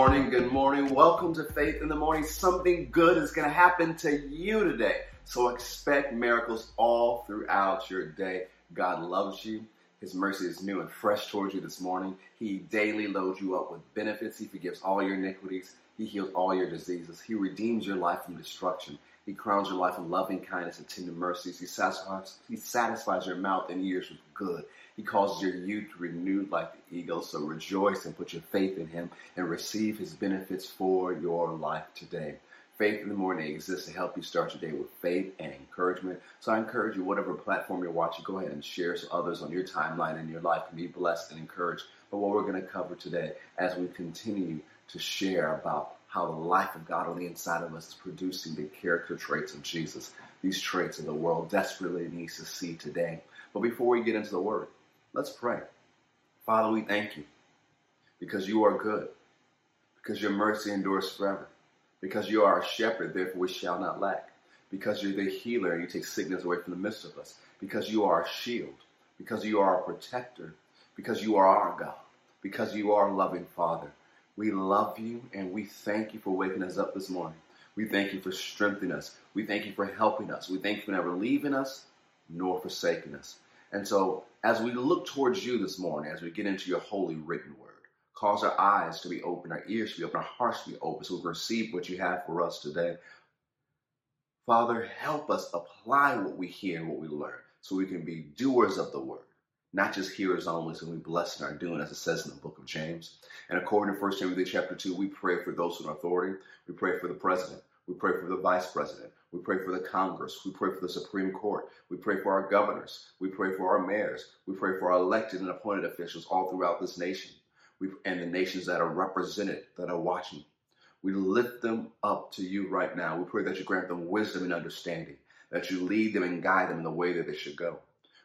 morning, good morning. Welcome to Faith in the Morning. Something good is going to happen to you today. So expect miracles all throughout your day. God loves you. His mercy is new and fresh towards you this morning. He daily loads you up with benefits. He forgives all your iniquities. He heals all your diseases. He redeems your life from destruction. He crowns your life with loving kindness and tender mercies. He satisfies your mouth and ears with good. He causes your youth renewed like the eagle. So rejoice and put your faith in him and receive his benefits for your life today. Faith in the Morning exists to help you start your day with faith and encouragement. So I encourage you, whatever platform you're watching, go ahead and share so others on your timeline and your life can be blessed and encouraged. But what we're going to cover today as we continue to share about how the life of God on the inside of us is producing the character traits of Jesus. These traits of the world desperately needs to see today. But before we get into the word, let's pray. Father, we thank you because you are good, because your mercy endures forever, because you are our shepherd, therefore we shall not lack, because you're the healer and you take sickness away from the midst of us, because you are our shield, because you are our protector, because you are our God, because you are our loving Father. We love you and we thank you for waking us up this morning. We thank you for strengthening us. We thank you for helping us. We thank you for never leaving us nor forsaking us. And so as we look towards you this morning, as we get into your holy written word, cause our eyes to be open, our ears to be open, our hearts to be open so we can receive what you have for us today. Father, help us apply what we hear and what we learn so we can be doers of the word. Not just hearers only, so we bless and are doing, as it says in the book of James. And according to 1 Timothy chapter 2, we pray for those in authority. We pray for the president. We pray for the vice president. We pray for the Congress. We pray for the Supreme Court. We pray for our governors. We pray for our mayors. We pray for our elected and appointed officials all throughout this nation and the nations that are represented, that are watching. We lift them up to you right now. We pray that you grant them wisdom and understanding, that you lead them and guide them in the way that they should go.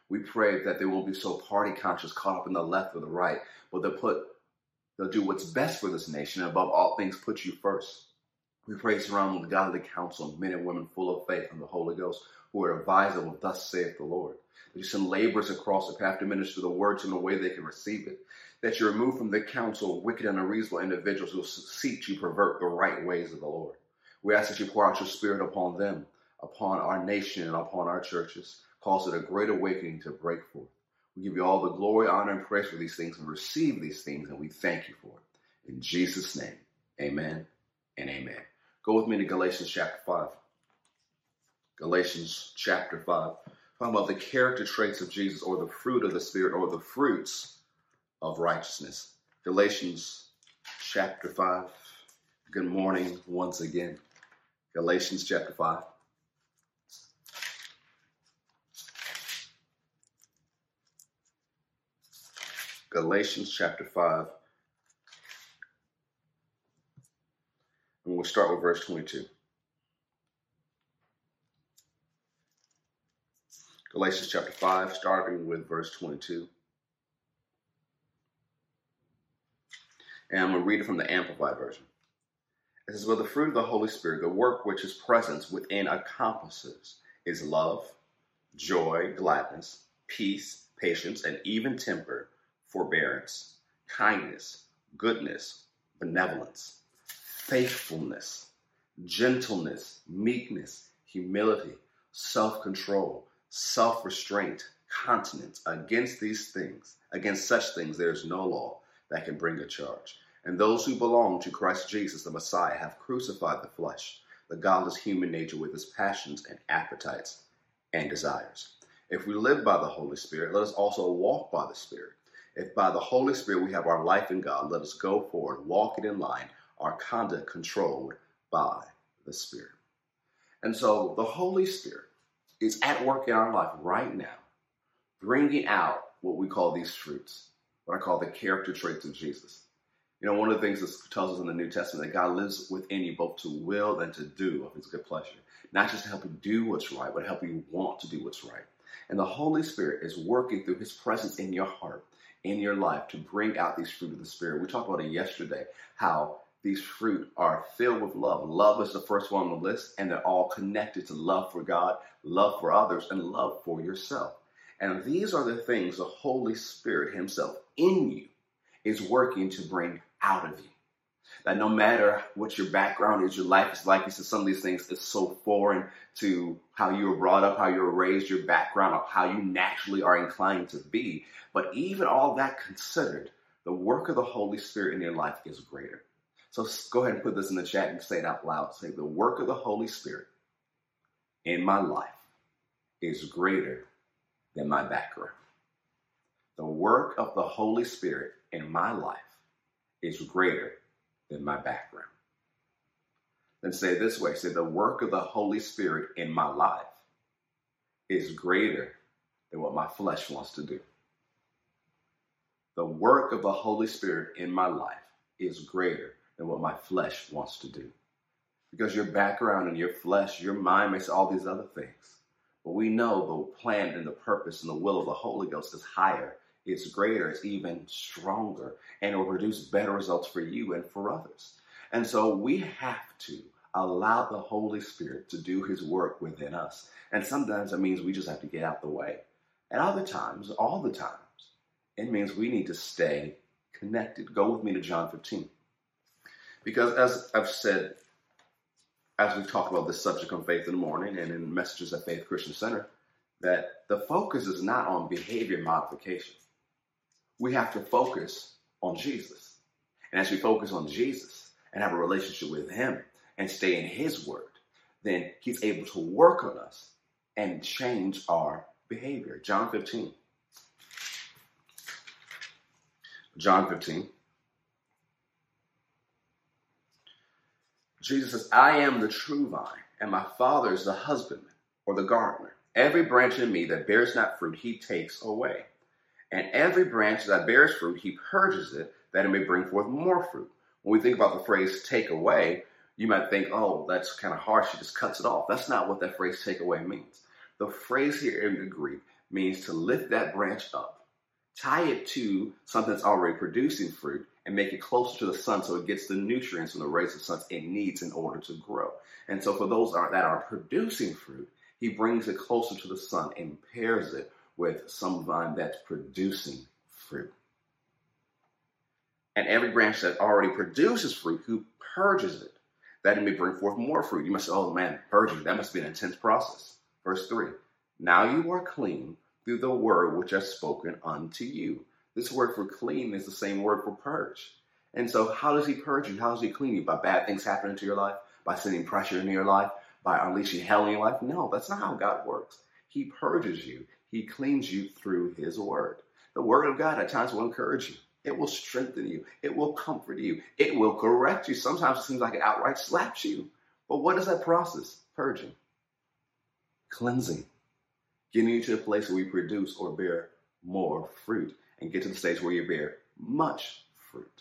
We pray that they won't be so party conscious, caught up in the left or the right, but they'll do what's best for this nation and above all things put you first. We pray surround them with godly counsel, men and women full of faith and the Holy Ghost who are advised with thus saith the Lord. That you send laborers across the path to minister the word in a way they can receive it. That you remove from the council wicked and unreasonable individuals who seek to pervert the right ways of the Lord. We ask that you pour out your spirit upon them, upon our nation and upon our churches. Cause it a great awakening to break forth. We give you all the glory, honor, and praise for these things and receive these things, and we thank you for it. In Jesus' name, amen and amen. Go with me to Galatians chapter 5. Galatians chapter 5. Talking about the character traits of Jesus or the fruit of the Spirit or the fruits of righteousness. Galatians chapter 5. Good morning once again. Galatians chapter 5. Galatians chapter 5, and we'll start with verse 22. Galatians chapter 5, starting with verse 22. And I'm going to read it from the Amplified Version. It says, well, the fruit of the Holy Spirit, the work which his presence within accomplishes, is love, joy, gladness, peace, patience, and even temper, forbearance, kindness, goodness, benevolence, faithfulness, gentleness, meekness, humility, self-control, self-restraint, continence. Against such things there is no law that can bring a charge. And those who belong to Christ Jesus, the Messiah, have crucified the flesh, the godless human nature with its passions and appetites and desires. If we live by the Holy Spirit, let us also walk by the Spirit. If by the Holy Spirit we have our life in God, let us go forward, walking in line, our conduct controlled by the Spirit. And so the Holy Spirit is at work in our life right now, bringing out what we call these fruits, what I call the character traits of Jesus. You know, one of the things that tells us in the New Testament that God lives within you both to will and to do of his good pleasure, not just to help you do what's right, but help you want to do what's right. And the Holy Spirit is working through his presence in your heart, in your life, to bring out these fruit of the Spirit. We talked about it yesterday, how these fruit are filled with love. Love is the first one on the list, and they're all connected to love for God, love for others, and love for yourself. And these are the things the Holy Spirit himself in you is working to bring out of you. that no matter what your background is, your life is like, you said some of these things is so foreign to how you were brought up, how you were raised, your background, of how you naturally are inclined to be. But even all that considered, the work of the Holy Spirit in your life is greater. So go ahead and put this in the chat and say it out loud. Say, the work of the Holy Spirit in my life is greater than my background. The work of the Holy Spirit in my life is greater than my background. Then say it this way. Say, the work of the Holy Spirit in my life is greater than what my flesh wants to do. The work of the Holy Spirit in my life is greater than what my flesh wants to do. Because your background and your flesh, your mind makes all these other things. But we know the plan and the purpose and the will of the Holy Ghost is higher, it's greater, it's even stronger, and it will produce better results for you and for others. And so we have to allow the Holy Spirit to do his work within us. And sometimes that means we just have to get out the way. And other times, all the times, it means we need to stay connected. Go with me to John 15. Because as I've said, as we've talked about this subject on Faith in the Morning and in messages at Faith Christian Center, that the focus is not on behavior modification. We have to focus on Jesus. And as we focus on Jesus and have a relationship with him and stay in his word, then he's able to work on us and change our behavior. John 15. John 15. Jesus says, I am the true vine, and my Father is the husbandman, or the gardener. Every branch in me that bears not fruit, he takes away. And every branch that bears fruit, he purges it, that it may bring forth more fruit. When we think about the phrase take away, you might think, oh, that's kind of harsh. He just cuts it off. That's not what that phrase take away means. The phrase here in the Greek means to lift that branch up, tie it to something that's already producing fruit, and make it closer to the sun so it gets the nutrients and the rays of sun it needs in order to grow. And so for those that are producing fruit, he brings it closer to the sun and pairs it with some vine that's producing fruit. And every branch that already produces fruit, he purges it, that it may bring forth more fruit. You must say, oh man, purging, that must be an intense process. Verse 3, now you are clean through the word which has spoken unto you. This word for clean is the same word for purge. And so how does he purge you? How does he clean you? By bad things happening to your life? By sending pressure into your life? By unleashing hell in your life? No, that's not how God works. He purges you. He cleans you through his word. The word of God at times will encourage you. It will strengthen you. It will comfort you. It will correct you. Sometimes it seems like it outright slaps you. But what is that process? Purging. Cleansing. Getting you to a place where we produce or bear more fruit. And get to the stage where you bear much fruit.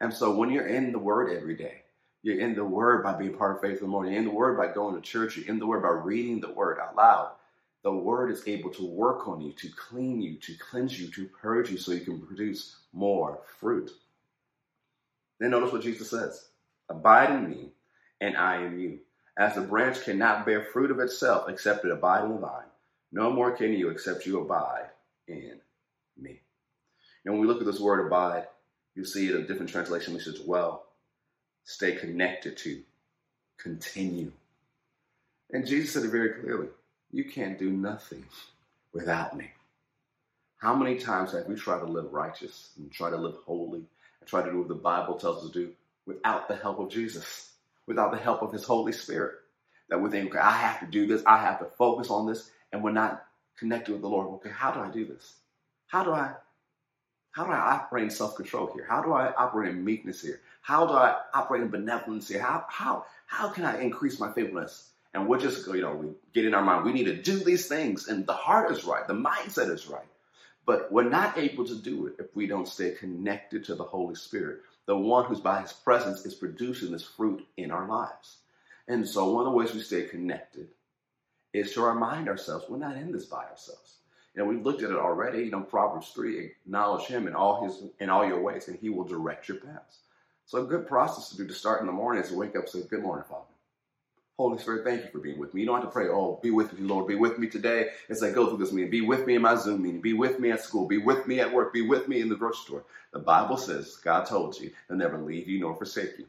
And so when you're in the Word every day, you're in the Word by being part of Faith in the Morning, you're in the Word by going to church, you're in the Word by reading the Word out loud, the Word is able to work on you, to clean you, to cleanse you, to purge you so you can produce more fruit. Then notice what Jesus says, abide in me and I in you. As the branch cannot bear fruit of itself except it abide in the vine, no more can you except you abide in me. And when we look at this word abide, you see it in different translations as well. Stay connected to, continue. And Jesus said it very clearly, you can't do nothing without me. How many times have we tried to live righteous and try to live holy and try to do what the Bible tells us to do without the help of Jesus, without the help of his Holy Spirit? That we think, okay, I have to do this, I have to focus on this, and we're not connected with the Lord. Okay, how do I do this? How do I operate in self-control here? How do I operate in meekness here? How do I operate in benevolence here? How can I increase my faithfulness? And we're just, we get in our mind, we need to do these things. And the heart is right. The mindset is right. But we're not able to do it if we don't stay connected to the Holy Spirit, the one who's by his presence is producing this fruit in our lives. And so one of the ways we stay connected is to remind ourselves we're not in this by ourselves. And we've looked at it already, Proverbs 3, acknowledge him in all your ways, and he will direct your paths. So a good process to do to start in the morning is to wake up and say, good morning, Father. Holy Spirit, thank you for being with me. You don't have to pray, oh, be with me, Lord, be with me today as I go through this meeting. Be with me in my Zoom meeting. Be with me at school. Be with me at work. Be with me in the grocery store. The Bible says, God told you, he'll never leave you nor forsake you.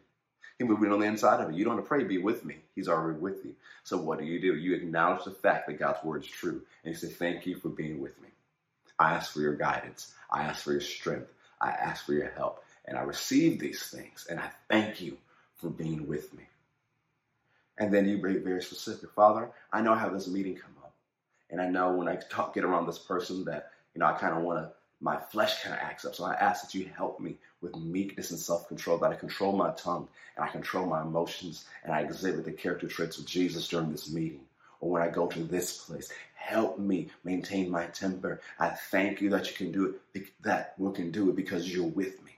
He's moving on the inside of you. You don't have to pray, be with me. He's already with you. So what do? You acknowledge the fact that God's word is true. And you say, thank you for being with me. I ask for your guidance. I ask for your strength. I ask for your help. And I receive these things. And I thank you for being with me. And then you be very specific. Father, I know I have this meeting come up. And I know when I get around this person that, you know, I kind of want to, my flesh kind of acts up. So I ask that you help me with meekness and self-control, that I control my tongue and I control my emotions and I exhibit the character traits of Jesus during this meeting or when I go to this place. Help me maintain my temper. I thank you that you can do it, that we can do it because you're with me.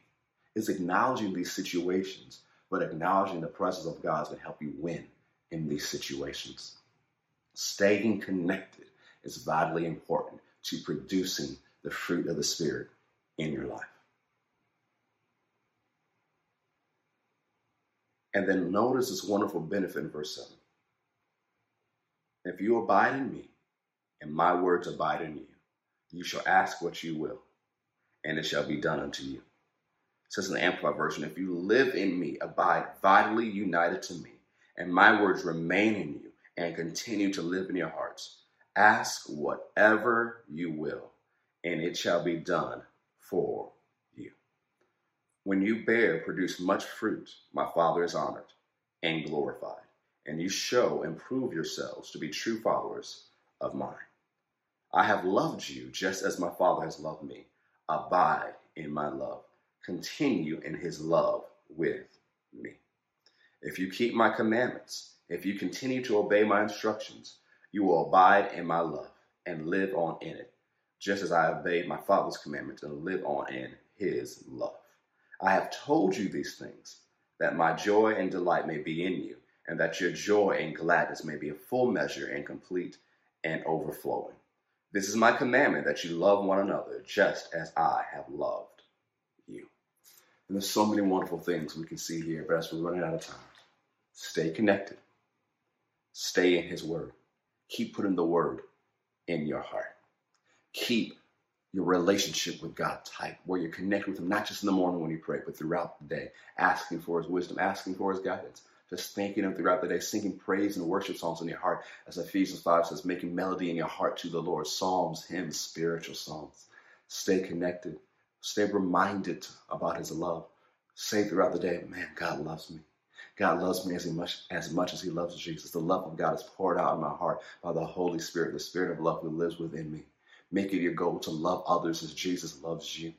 It's acknowledging these situations, but acknowledging the presence of God that help you win in these situations. Staying connected is vitally important to producing the fruit of the Spirit in your life. And then notice this wonderful benefit in verse 7. If you abide in me, and my words abide in you, you shall ask what you will, and it shall be done unto you. It says in the Amplified Version, if you live in me, abide vitally united to me, and my words remain in you, and continue to live in your hearts, ask whatever you will, and it shall be done for you. When you bear, produce much fruit, my Father is honored and glorified, and you show and prove yourselves to be true followers of mine. I have loved you just as my Father has loved me. Abide in my love. Continue in his love with me. If you keep my commandments, if you continue to obey my instructions, you will abide in my love and live on in it, just as I obeyed my Father's commandments and live on in his love. I have told you these things, that my joy and delight may be in you, and that your joy and gladness may be a full measure and complete and overflowing. This is my commandment, that you love one another just as I have loved you. And there's so many wonderful things we can see here, but as we're running out of time, stay connected. Stay in his word. Keep putting the word in your heart. Keep your relationship with God tight, where you connect with him, not just in the morning when you pray, but throughout the day, asking for his wisdom, asking for his guidance, just thanking him throughout the day, singing praise and worship songs in your heart. As Ephesians 5 says, making melody in your heart to the Lord, psalms, hymns, spiritual songs. Stay connected. Stay reminded about his love. Say throughout the day, man, God loves me. God loves me as much as he loves Jesus. The love of God is poured out in my heart by the Holy Spirit, the Spirit of love who lives within me. Make it your goal to love others as Jesus loves you.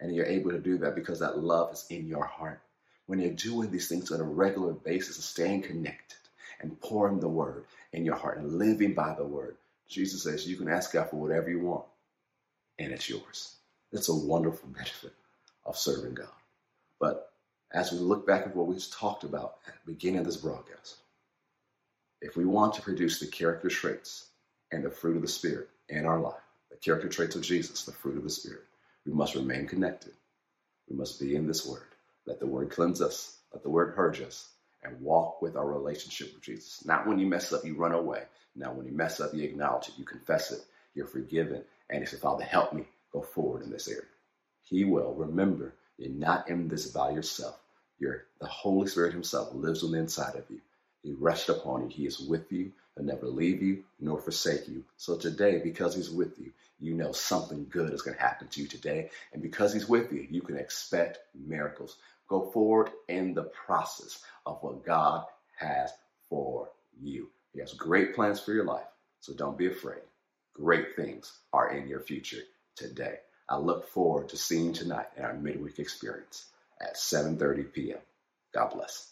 And you're able to do that because that love is in your heart. When you're doing these things on a regular basis and staying connected and pouring the word in your heart and living by the word, Jesus says you can ask God for whatever you want and it's yours. It's a wonderful benefit of serving God. But as we look back at what we talked about at the beginning of this broadcast, if we want to produce the character traits and the fruit of the Spirit in our life, the character traits of Jesus, the fruit of the Spirit, we must remain connected. We must be in this word. Let the word cleanse us. Let the word purge us. And walk with our relationship with Jesus. Not when you mess up, you run away. Now, when you mess up, you acknowledge it. You confess it. You're forgiven. And you say, Father, help me go forward in this area. He will. Remember, you're not in this by yourself. The Holy Spirit himself lives on the inside of you. He rests upon you. He is with you. He'll never leave you nor forsake you. So today, because he's with you, you know something good is going to happen to you today. And because he's with you, you can expect miracles. Go forward in the process of what God has for you. He has great plans for your life. So don't be afraid. Great things are in your future today. I look forward to seeing you tonight in our midweek experience at 7:30 p.m. God bless.